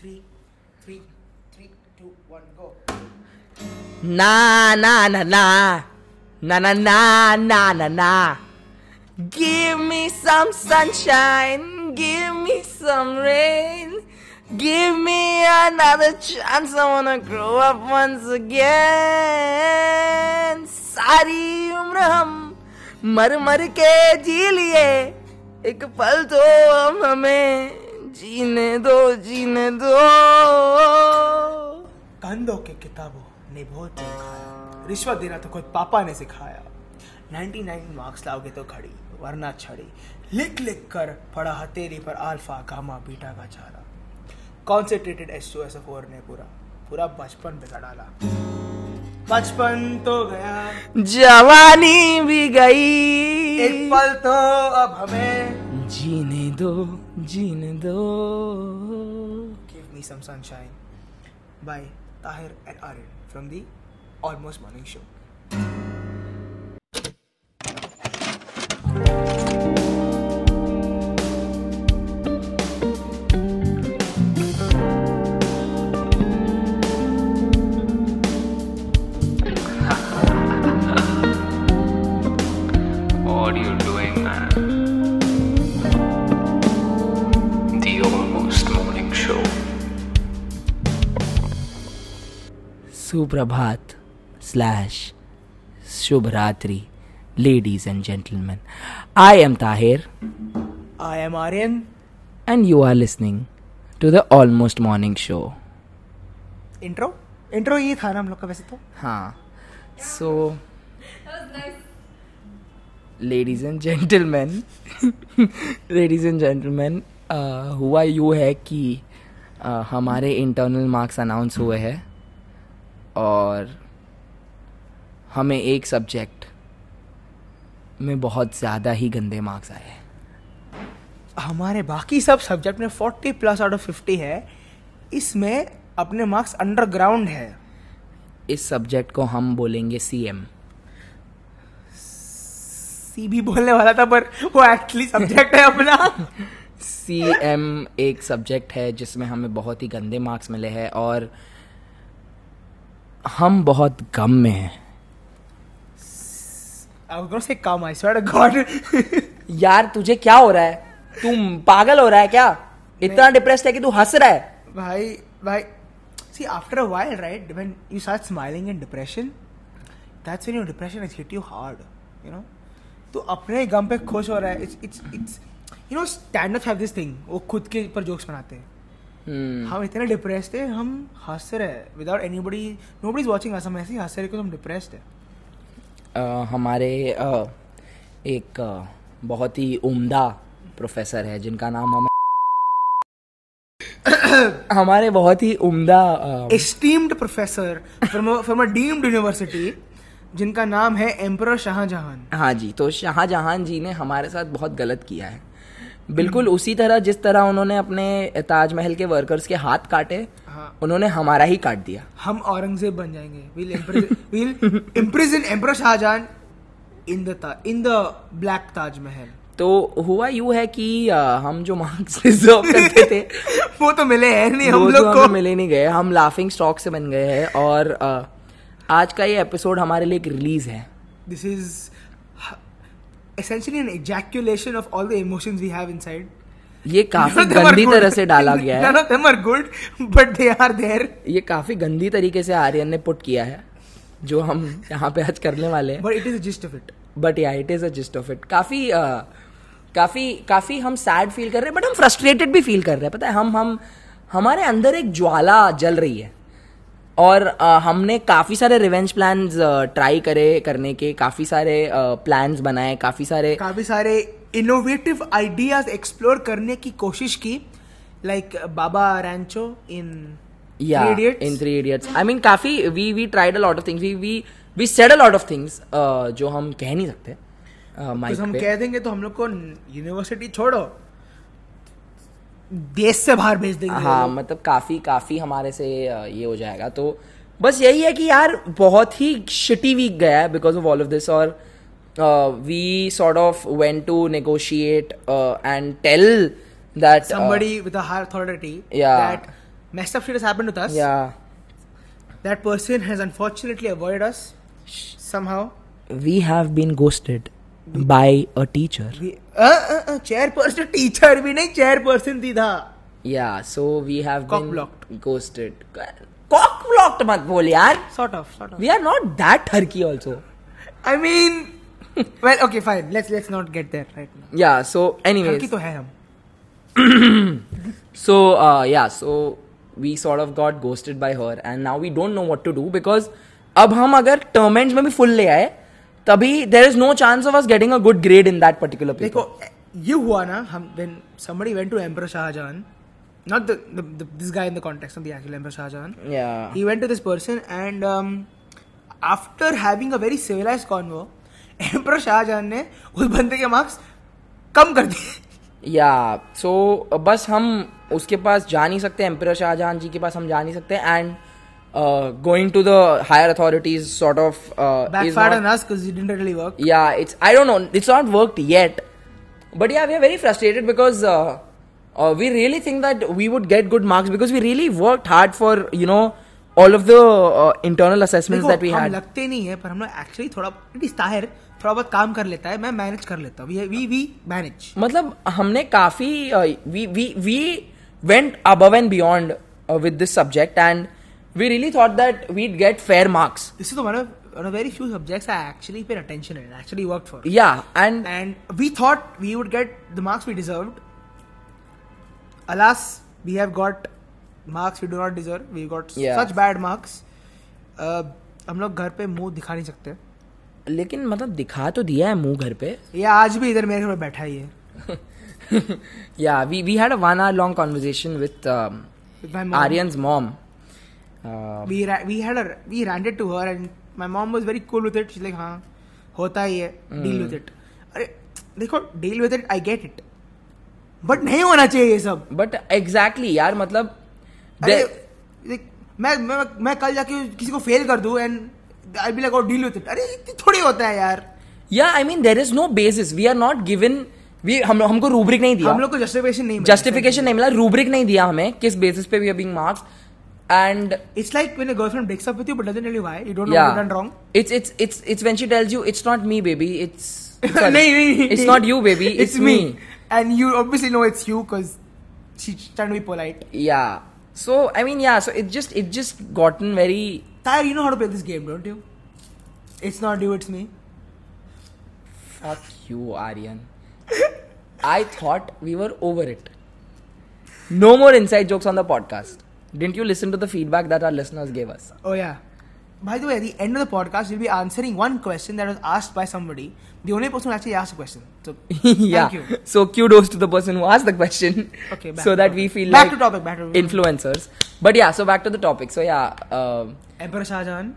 3, 2, 1, go. Na na na na, na na na na na na. Give me some sunshine, give me some rain, give me another chance. I wanna grow up once again. सारी उम्र हम मर मर के जी लिए, एक पल तो हम हमें जीने दो, जीने दो. कंधों के किताबों ने बहुत लिखाया, रिश्वत देना तो खुद पापा ने सिखाया. 99 मार्क्स लाओगे तो खड़ी, वरना छड़ी. लिख लिख कर पड़ा हथेली पर आल्फा गामा बीटा का चारा. कॉन्सेंट्रेटेड H2SO4 ने पूरा पूरा बचपन बिगाड़ डाला. बचपन तो गया, जवानी भी गई, एक पल तो अब हमें जीने दो, जीने दो. Give me some sunshine by Tahir and Aryan from the Almost Morning Show. Suprabhat / Shubhratri, ladies and gentlemen. I am Tahir. I am Aryan. And you are listening to the Almost Morning Show. Intro? Intro ये था ना हम लोग का वैसे तो? हाँ. So, that was nice. Ladies and gentlemen, हुआ यूँ है कि हमारे internal marks announce हुए हैं. और हमें एक सब्जेक्ट में बहुत ज़्यादा ही गंदे मार्क्स आए हैं. हमारे बाकी सब सब्जेक्ट में 40+ out of 50 है, इसमें अपने मार्क्स अंडरग्राउंड है. इस सब्जेक्ट को हम बोलेंगे CM. सी भी बोलने वाला था पर वो एक्चुअली सब्जेक्ट है अपना. CM एक सब्जेक्ट है जिसमें हमें बहुत ही गंदे मार्क्स मिले हैं और हम बहुत गम में हैं. I swear to God. यार तुझे क्या हो रहा है? तुम पागल हो रहा है क्या? इतना डिप्रेस्ड है कि तू हंस रहा है? भाई, see after a while, right, when you start smiling in depression, that's when your depression has hit you hard, you know. तू अपने गम पे खुश हो रहा है. It's, you know, stand-ups have this thing. वो खुद के ऊपर जोक्स बनाते हैं. हम इतने डिप्रेस्ड है, हम हंस रहे हैं without anybody, nobody is watching us. हम ऐसे ही हंस रहे कि हम डिप्रेस्ड है. हमारे एक बहुत ही उम्दा प्रोफेसर है जिनका नाम हमारे बहुत ही उम्दा esteemed professor from a deemed university जिनका नाम है एम्परर शाह जहान. हाँ जी, तो शाह जहान जी ने हमारे साथ बहुत गलत किया है. बिल्कुल उसी तरह जिस तरह उन्होंने अपने ताजमहल के वर्कर्स के हाथ काटे, हाँ. उन्होंने हमारा ही काट दिया. हम औरंगजेब बन जाएंगे. we'll imprison Emperor Shah Jahan in the black Taj Mahal. तो हुआ यूँ है कि हम जो मार्क्स डिजर्व करते थे वो तो मिले हैं नहीं, हम लोग को मिले नहीं गए. हम लाफिंग स्टॉक से बन गए हैं और आज का ये एपिसोड हमारे लिए एक रिलीज है. This is essentially an ejaculation of all the emotions we have inside. ये काफी गंदी तरह से डाला गया है. None of them are good, but they are there. ये काफी गंदी तरीके से आर्यन ने पुट किया है जो हम यहाँ पे आज करने वाले हैं. But it is a gist of it. But yeah, it is a gist of it. काफी हम sad feel कर रहे हैं, but हम frustrated भी feel कर रहे हैं. पता है, हम हमारे अंदर एक ज्वाला जल रही है और हमने काफ़ी सारे रिवेंज प्लान्स ट्राई करने के, काफ़ी सारे प्लान्स बनाए, काफ़ी सारे इनोवेटिव आइडियाज एक्सप्लोर करने की कोशिश की, like Baba Rancho in 3 Idiots. I mean काफ़ी we tried a lot of things, we said a lot of things जो हम कह नहीं सकते. हम कह देंगे तो हम लोग को यूनिवर्सिटी छोड़ो, देश से बाहर भेज देंगे. हाँ, मतलब काफ़ी हमारे से ये हो जाएगा. तो बस यही है कि यार बहुत ही शिटी वीक गया है because of all of this. और we sort of went to negotiate and tell that somebody with a higher authority that messed up shit has happened with us. Yeah. That person has unfortunately avoided us somehow. We have been ghosted by a teacher. Chairperson teacher bhi nahi, chairperson thi tha. Yeah, so we have been blocked. Ghosted. Cock blocked mat bol yaar. Sort of. We are not that turkey also. I mean, well, okay, fine. Let's not get there right now. Yeah, so anyways. Turkey to hai hum. So we sort of got ghosted by her and now we don't know what to do because ab hum agar term ends mein bhi full le aaye tabhi there is no chance of us getting a good grade in that particular paper. Ye hua na, when somebody went to Emperor Shah Jahan, not this guy in the context, not the actual Emperor Shah Jahan. Yeah. He went to this person and after having a very civilized convo, Emperor Shah Jahan ne us bande ke marks kam kar diye. Yeah. So, बस हम उसके पास जा नहीं सकते, Emperor Shah Jahan ji के पास हम जा नहीं सकते and going to the higher authorities sort of backfired on us because it didn't really work. Yeah, it's not worked yet. But yeah, we are very frustrated because we really think that we would get good marks because we really worked hard for, you know, all of the internal assessments that we had. लगते नहीं है पर हम लोग actually थोड़ा Tahir थोड़ा बहुत काम कर लेता है, मैं manage कर लेता हूँ. We manage. मतलब हमने काफी we went above and beyond with this subject and we really thought that we'd get fair marks. This is the one of very few subjects I actually paid attention and actually worked for. Yeah, and we thought we would get the marks we deserved. Alas, we have got marks we do not deserve. We got such bad marks. हम लोग घर पे मुंह दिखा नहीं सकते. लेकिन मतलब दिखा तो दिया है मुंह घर पे. या आज भी इधर मेरे घर पे बैठा ही है. Yeah, we had a 1-hour long conversation with my mom. Aryan's mom. We ranted to her and my mom was very cool with it. She's like, हाँ होता ही है, deal with it. अरे देखो, deal with it, I get it. But नहीं होना चाहिए ये सब. But exactly यार, मतलब मैं कल जाके किसी को fail कर दूँ and I'll be like, oh, deal with it. अरे इतनी थोड़ी होता है यार. Yeah, I mean, there is no basis. We are not given. हमको rubric नहीं दिया. हम लोग को justification नहीं मिला. Rubric नहीं दिया हमें किस basis पे we are being marked. And it's like when a girlfriend breaks up with you but doesn't tell you why. You don't know what you've done wrong. It's when she tells you, it's not me, baby. It's not you, baby. It's me. And you obviously know it's you because she's trying to be polite. Yeah. So I mean, yeah. So it just gotten very. Tahir, you know how to play this game, don't you? It's not you, it's me. Fuck you, Aryan. I thought we were over it. No more inside jokes on the podcast. Didn't you listen to the feedback that our listeners gave us? Oh yeah. By the way, at the end of the podcast, we'll be answering one question that was asked by somebody. The only person who actually asked a question. So yeah. Thank you. So kudos to the person who asked the question. Okay. Back so to that topic. We feel back like to topic, back to influencers. But yeah, so back to the topic. So yeah. Emperor Shah Jahan.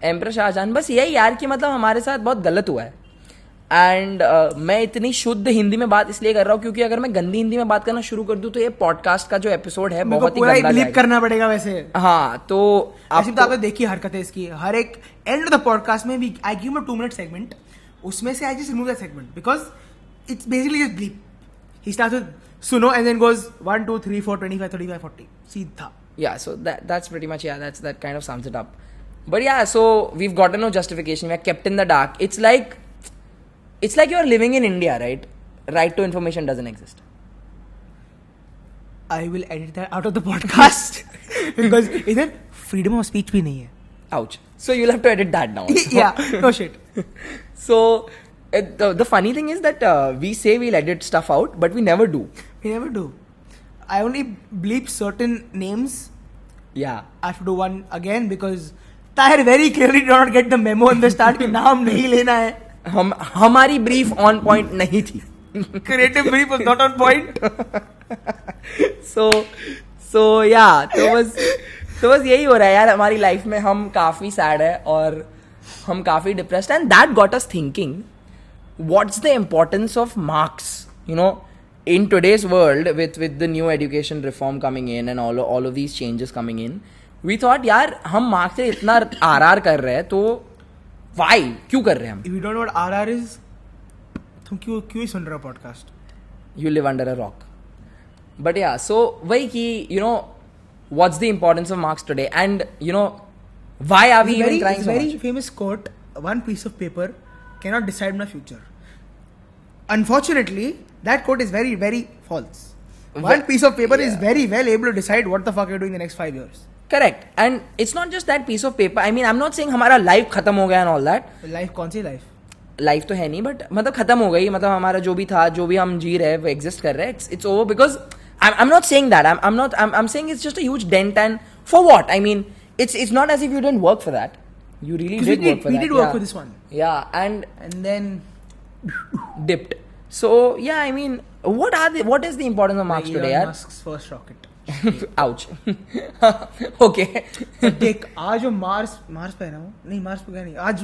बस यही यार कि मतलब हमारे साथ बहुत गलत हुआ है. And मैं इतनी शुद्ध हिंदी में बात इसलिए कर रहा हूँ क्योंकि अगर मैं गंदी हिंदी में बात करना शुरू कर दूँ तो ये पॉडकास्ट का जो एपिसोड है बहुत ही गंदा क्लिप करना पड़ेगा वैसे. हाँ, तो आपने देखी हरकतें इसकी. हर एक एंड ऑफ द पॉडकास्ट में भी I give a 2-minute segment. उसमें से I just remove that segment because it's basically just bleep. He starts with सुनो एंड देन गोज 1 2 3 4 25 35 40 सीधा. Yeah, so that's pretty much, yeah, that kind of sums it up. But yeah, so we've gotten no justification. We're kept in the dark. It's like you're living in India, right? Right to information doesn't exist. I will edit that out of the podcast. Because isn't freedom of speech bhi nahi hai. Ouch. So you'll have to edit that now. Yeah, no shit. So the funny thing is that we say we'll edit stuff out, but we never do. I only bleep certain names. Yeah. I have to do one again because Tahir very clearly did not get the memo in the start. Naam nahi lena hai. Hamari brief on point nahi thi. Creative brief was not on point. So yeah, तो बस यही हो रहा है यार हमारी life में. हम काफी sad है और हम काफी depressed and that got us thinking. What's the importance of marks? You know, in today's world with the new education reform coming in and all of these changes coming in, we thought यार हम marks से इतना RR कर रहे हैं तो why क्यों कर रहे हैं हम? If you don't know what RR is, तुम क्यों सुन रहे हो podcast? You live under a rock. But yeah, so वही कि you know what's the importance of marks today, and you know, why are we even trying so much? It's a very famous quote, one piece of paper cannot decide my future. Unfortunately, that quote is very, very false. One piece of paper is very well able to decide what the fuck you're doing in the next 5 years. Correct. And it's not just that piece of paper. I mean, I'm not saying हमारा life खत्म हो गया and all that. Life कौन सी life? Life तो है नहीं, but मतलब खत्म हो गई, मतलब हमारा जो भी था, जो भी हम जी रहे, वो exist कर रहे हैं. It's over because I'm not saying that. I'm saying it's just a huge dent, and for what? I mean, it's not as if you didn't work for that. You really did work for that. We did work for this one. Yeah, and then dipped. So yeah, I mean, what is the importance of marks today? Elon Musk's first rocket. Ouch. Okay. Take. आज जो Mars पे है ना वो? नहीं Mars पे गया नहीं. आज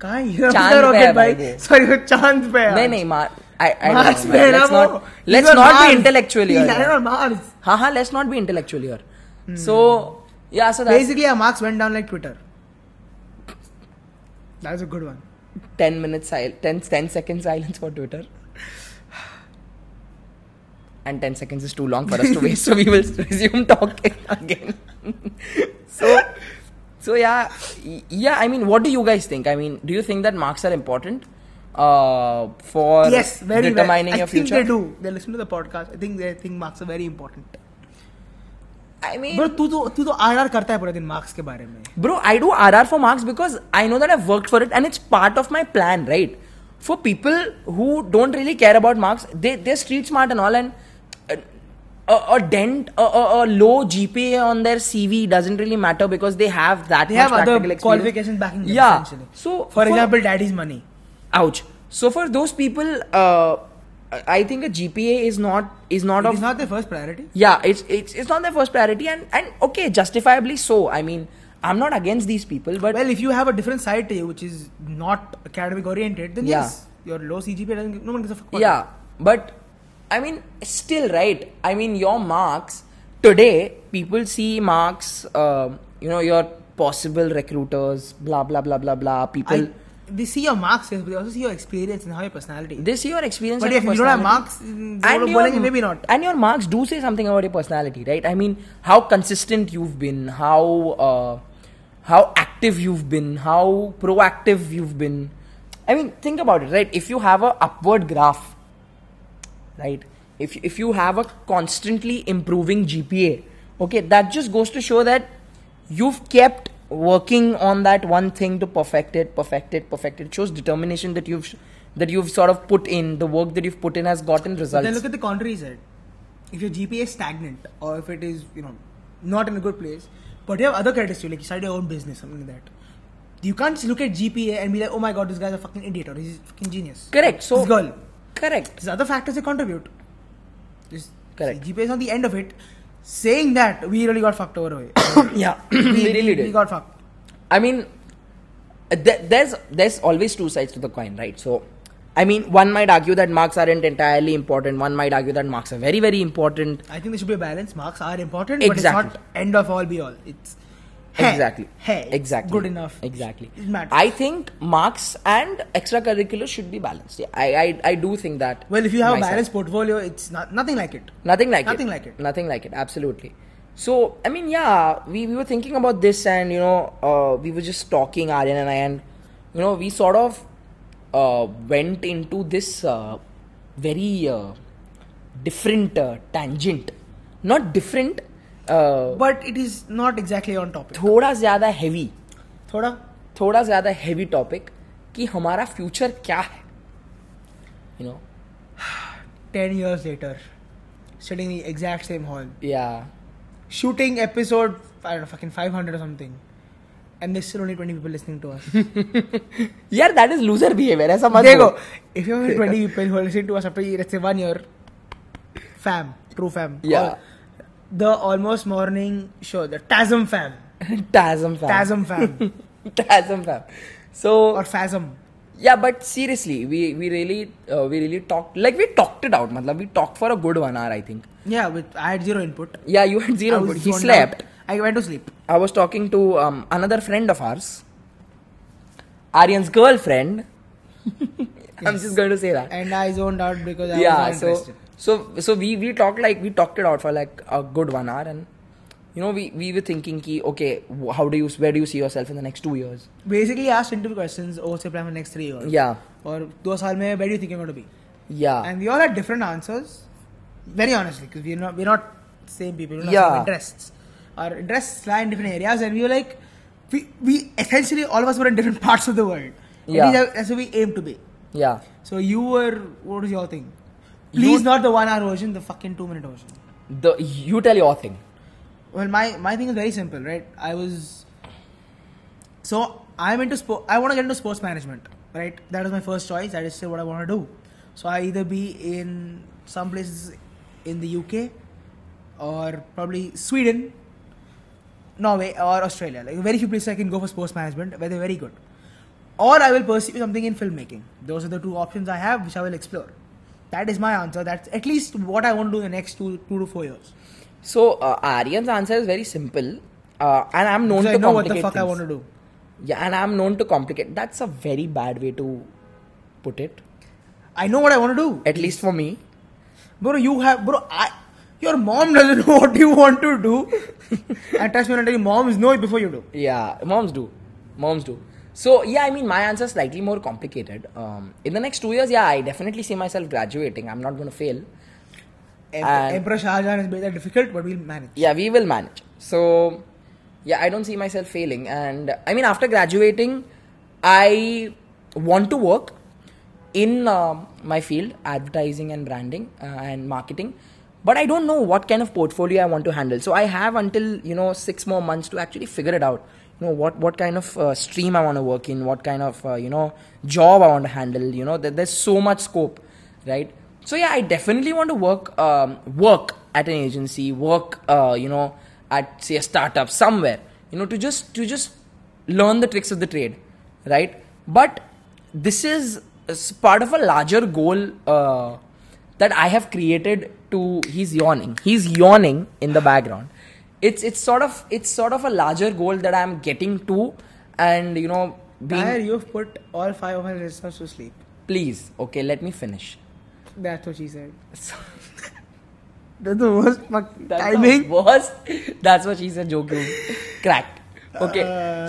कहाँ है? चांद पे है भाई. Sorry, वो चांद पे है. नहीं Mars पे है ना वो. Let's not be intellectual here. He's on Mars. हाँ let's not be intellectual here. So yeah, so that's basically our marks went down like Twitter. That's a good one. 10 second silence for Twitter. And 10 seconds is too long for us to waste, so we will resume talking again. So yeah, I mean, what do you guys think? I mean, do you think that marks are important for determining your future? Yes, very well. I think they do. They listen to the podcast. I think they think marks are very important. I mean, bro, तू तो RR करता है पूरे दिन marks के बारे में. Bro, I do RR for marks because I know that I've worked for it and it's part of my plan, right? For people who don't really care about marks, they're street smart and all, and a low GPA on their CV doesn't really matter because they have that they much have practical other experience. Qualifications backing them. Yeah. Essentially. So, for example, daddy's money. Ouch. So for those people, I think a GPA is not It's not their first priority. Yeah, it's not their first priority, and okay, justifiably so. I mean, I'm not against these people, but well, if you have a different side to you which is not academic oriented, then yes, your low CGPA doesn't. No one gives a fuck about it. But I mean, still, right? I mean, your marks today, people see marks. You know, your possible recruiters, blah blah blah blah blah. People. They see your marks, but they also see your experience and how your personality is. They see your experience and your personality. But if you don't have marks, maybe not. And your marks do say something about your personality, right? I mean, how consistent you've been, how active you've been, how proactive you've been. I mean, think about it, right? If you have a upward graph, right? If you have a constantly improving GPA, okay, that just goes to show that you've kept working on that one thing to perfect it. It shows determination that you've sort of put in, the work that you've put in has gotten results. But then look at the contrary side. If your GPA is stagnant or if it is, you know, not in a good place, but you have other characteristics, like you start your own business, something like that. You can't just look at GPA and be like, oh my god, this guy's a fucking idiot or he's a fucking genius. Correct. So this girl. Correct. There's other factors that contribute. Just correct. GPA is not the end of it. Saying that, we really got fucked over. Yeah, we really did. We got fucked. I mean, there's always two sides to the coin, right? So, I mean, one might argue that marks aren't entirely important. One might argue that marks are very, very important. I think there should be a balance. Marks are important, exactly. But it's not end of all be all. It's exactly good enough. Exactly. It matters. I think marks and extracurriculars should be balanced. Yeah, I do think that. Well, if you have a balanced portfolio, it's nothing like it. Nothing like it. Absolutely. So I mean, yeah, we were thinking about this, and you know, we were just talking, Aryan and I, and you know, we sort of went into this very different tangent. Not different. But it is not exactly on topic. थोड़ा ज़्यादा heavy topic कि हमारा future क्या है, you know. 10 years later, sitting in the exact same hall. Yeah. Shooting episode, I don't know, fucking 500 or something, and there's still only 20 people listening to us. Yeah, that is loser behavior. ऐसा मत देखो. If you have 20 people who listen to us after let's say 1 year, fam, true fam. Yeah. The Almost Morning Show, the TASM fam. TASM fam. So or FASM. Yeah, but seriously, we really talked. Like we talked it out. Matlab, we talked for a good 1 hour, I think. Yeah, I had zero input. Yeah, you had zero input. He slept. I went to sleep. I was talking to another friend of ours, Aryan's girlfriend. I'm just going to say that. And I zoned out because I was not interested. So we talked it out for like a good 1 hour, and you know, we were thinking ki, okay, where do you see yourself in the next 2 years? Basically, asked interview questions, what's your plan for the next 3 years? Yeah. Or 2 years, where do you think you're going to be? Yeah. And we all had different answers, very honestly, because we're not same people, we're not same interests. Our interests lie in different areas, and we were like, we essentially all of us were in different parts of the world. Yeah. That's what we aim to be. Yeah. So you were, what was your thing? Please, not the 1 hour version, the fucking 2 minute version. You tell your thing. Well, my thing is very simple, right? I want to get into sports management, right? That was my first choice. That is still what I want to do. So I either be in some places in the UK or probably Sweden, Norway or Australia. Like very few places I can go for sports management where they're very good. Or I will pursue something in filmmaking. Those are the two options I have, which I will explore. That is my answer. That's at least what I want to do in the next two to 4 years. So, Aryan's answer is very simple. And I'm known to complicate things. I know what the fuck I want to do. Yeah, and I'm known to complicate. That's a very bad way to put it. I know what I want to do. At least for me. Bro, your mom doesn't know what you want to do. And trust me, moms know it before you do. Yeah, moms do. So, yeah, I mean, my answer is slightly more complicated. In the next 2 years, yeah, I definitely see myself graduating. I'm not going to fail. Emperor Shah Jahan is very difficult, but we'll manage. Yeah, we will manage. So, yeah, I don't see myself failing. And, I mean, after graduating, I want to work in my field, advertising and branding and marketing. But I don't know what kind of portfolio I want to handle. So, I have until, 6 more months to actually figure it out. You know, what kind of stream I want to work in, what kind of, job I want to handle, there's so much scope, right? So, yeah, I definitely want to work at an agency, at say a startup somewhere, to just learn the tricks of the trade, right? But this is part of a larger goal that I have created to, he's yawning in the background. It's sort of a larger goal that I'm getting to, and Tahir, you've put all 5 of my listeners to sleep. Please, okay, let me finish. That's what she said. So, that's the worst timing. That's what she said. Joke cracked. Okay,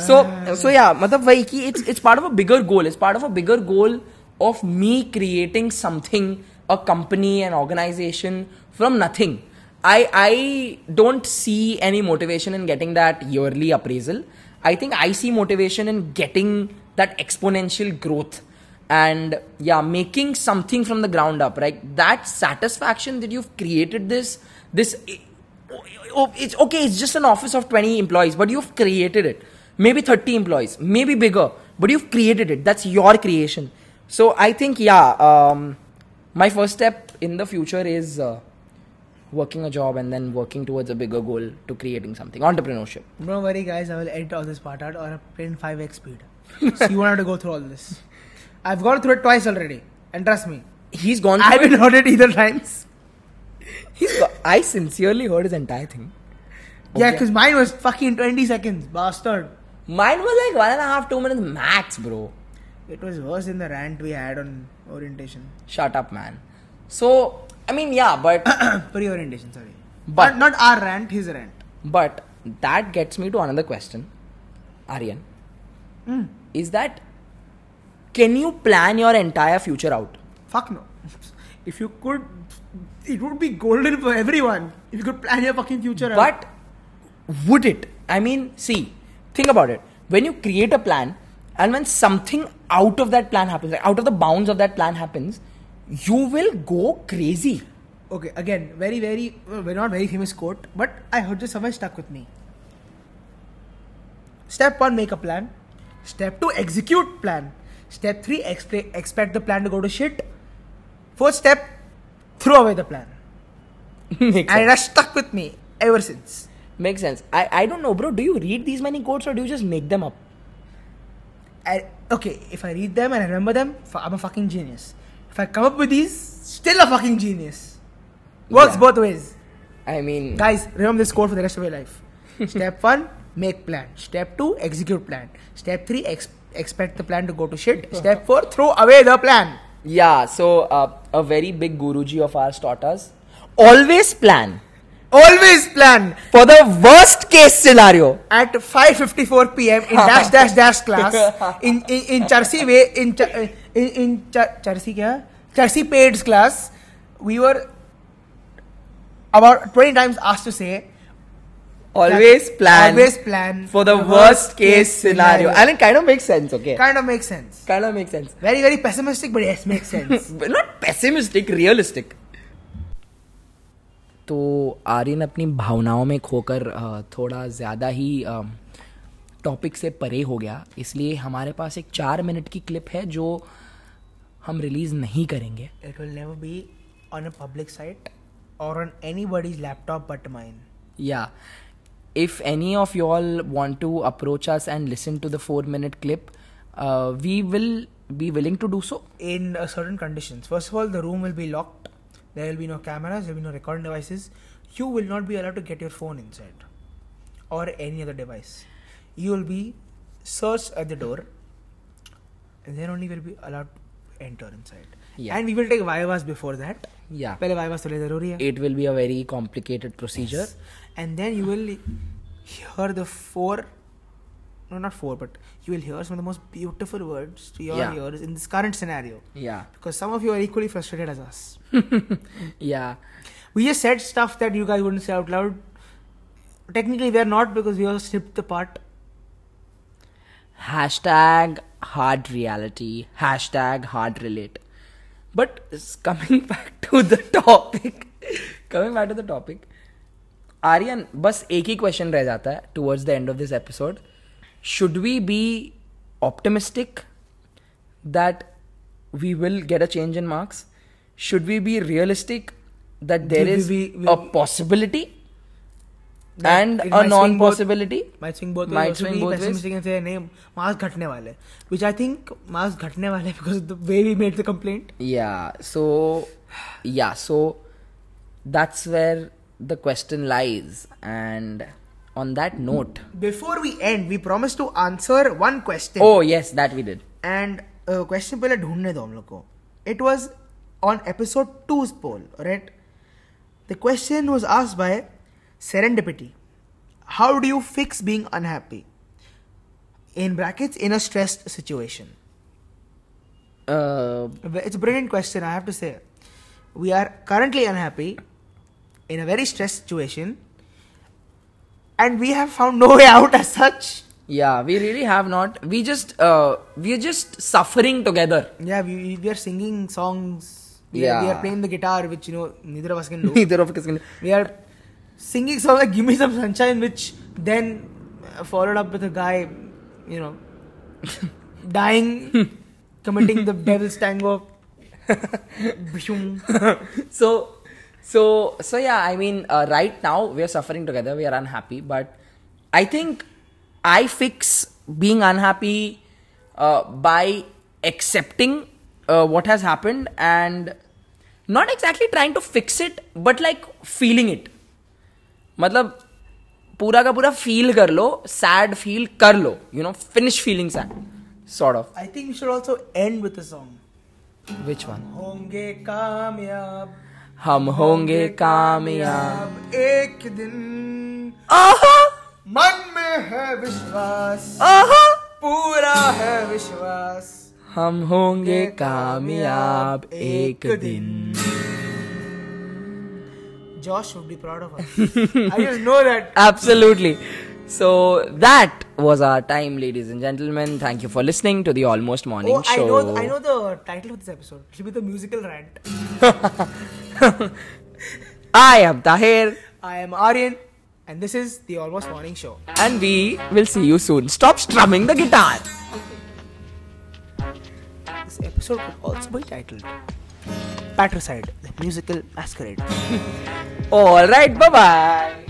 so yeah, it's part of a bigger goal. It's part of a bigger goal of me creating something, a company, an organization from nothing. I don't see any motivation in getting that yearly appraisal. I think I see motivation in getting that exponential growth and making something from the ground up, right? That satisfaction that you've created this it's okay, it's just an office of 20 employees, but you've created it. Maybe 30 employees, maybe bigger, but you've created it. That's your creation. So I think, my first step in the future is working a job and then working towards a bigger goal to creating something. Entrepreneurship. Don't worry guys, I will edit all this part out or print 5x speed. So you won't have to go through all this. I've gone through it twice already. And trust me. He's gone through it. I haven't heard it either times. I sincerely heard his entire thing. Okay. Yeah, because mine was fucking 20 seconds, bastard. Mine was like 1.5-2 minutes max, bro. It was worse than the rant we had on orientation. Shut up, man. So, I mean, but... Pre-orientation, sorry. But not our rant, his rant. But that gets me to another question, Aryan. Is that, can you plan your entire future out? Fuck no. If you could, it would be golden for everyone. If you could plan your fucking future out. But would it? I mean, think about it. When you create a plan and when something out of that plan happens, like out of the bounds of that plan happens, you will go crazy. Okay, again, very, very, not very famous quote, but I heard this somewhere, stuck with me. Step 1, make a plan. Step 2, execute plan. Step 3, expect the plan to go to shit. 4th step, throw away the plan. Makes sense. And it has stuck with me ever since. Makes sense. I don't know, bro. Do you read these many quotes or do you just make them up? Okay, if I read them and I remember them, I'm a fucking genius. If I come up with these, still a fucking genius. Works both ways. I mean... Guys, remember this quote for the rest of your life. Step 1, make plan. Step 2, execute plan. Step 3, expect the plan to go to shit. Step 4, throw away the plan. Yeah, so a very big Guruji of ours taught us, always plan. Always plan for the worst case scenario. At 5:54 p.m. in dash dash dash class in Charsi way in Charsi kya? Charsi Paid's class, we were about 20 times asked to say always plan for the worst case scenario. And it kind of makes sense, okay? Kind of makes sense. Very, very pessimistic, but yes, makes sense. Not pessimistic, realistic. तो आर्यन अपनी भावनाओं में खोकर थोड़ा ज़्यादा ही topic से परे हो गया, इसलिए हमारे पास एक 4 मिनट की क्लिप है जो हम रिलीज़ नहीं करेंगे. It will never be on a public site और on anybody's laptop but mine. या if any of you all want to approach us and listen to the 4 minute clip, we will be willing to do so in certain conditions. First of all, the room will be locked. There will be no cameras, there will be no recording devices. You will not be allowed to get your phone inside or any other device. You will be searched at the door and then only will be allowed to enter inside. Yeah. And we will take vivas before that. Yeah. Pehle vivas to le zaruri hai. It will be a very complicated procedure. Yes. And then you will hear you will hear some of the most beautiful words to your ears in this current scenario. Yeah. Because some of you are equally frustrated as us. Yeah. We just said stuff that you guys wouldn't say out loud. Technically, we are not, because we all slipped the part. Hashtag hard reality. Hashtag hard relate. But coming back to the topic. Aryan, bas ek hi question reh jata hai towards the end of this episode. Should we be optimistic that we will get a change in marks? Should we be realistic that there is a possibility and a non-possibility? Might swing both ways. Pessimistic and say, "Nahi, marks ghatne wale," which I think marks ghatne wale because of the way we made the complaint. So that's where the question lies. And on that note, before we end, we promised to answer one question. Oh yes, that we did. And question pehle dhoondne do hum log ko. It was on episode 2's poll, right? The question was asked by Serendipity. How do you fix being unhappy? In brackets, in a stressed situation. It's a brilliant question, I have to say. We are currently unhappy in a very stressed situation. And we have found no way out as such. Yeah, we really have not. We are just suffering together. Yeah, we are singing songs. We are playing the guitar, which, you know, neither of us can do. We are singing songs like "Give Me Some Sunshine," which then followed up with a guy, you know, dying, committing the devil's tango. So yeah, I mean, right now we are suffering together, we are unhappy, but I think I fix being unhappy by accepting what has happened and not exactly trying to fix it, but like feeling it. Matlab, pura ka pura feel kar lo, sad feel kar lo, you know, finish feeling sad, sort of. I think we should also end with a song. Which one? Honge Kamyab. हम होंगे कामयाब एक दिन. मन में है विश्वास, पूरा है विश्वास, हम होंगे कामयाब एक दिन. Josh would be proud of us. I just know that. Absolutely. So that was our time, ladies and gentlemen. Thank you for listening to the Almost Morning Show. I know the title of this episode. It should be the musical rant. I am Tahir. I am Aryan. And this is the Almost Morning Show. And we will see you soon. Stop strumming the guitar. This episode could also be titled Patricide, the Musical Masquerade. Alright, bye-bye.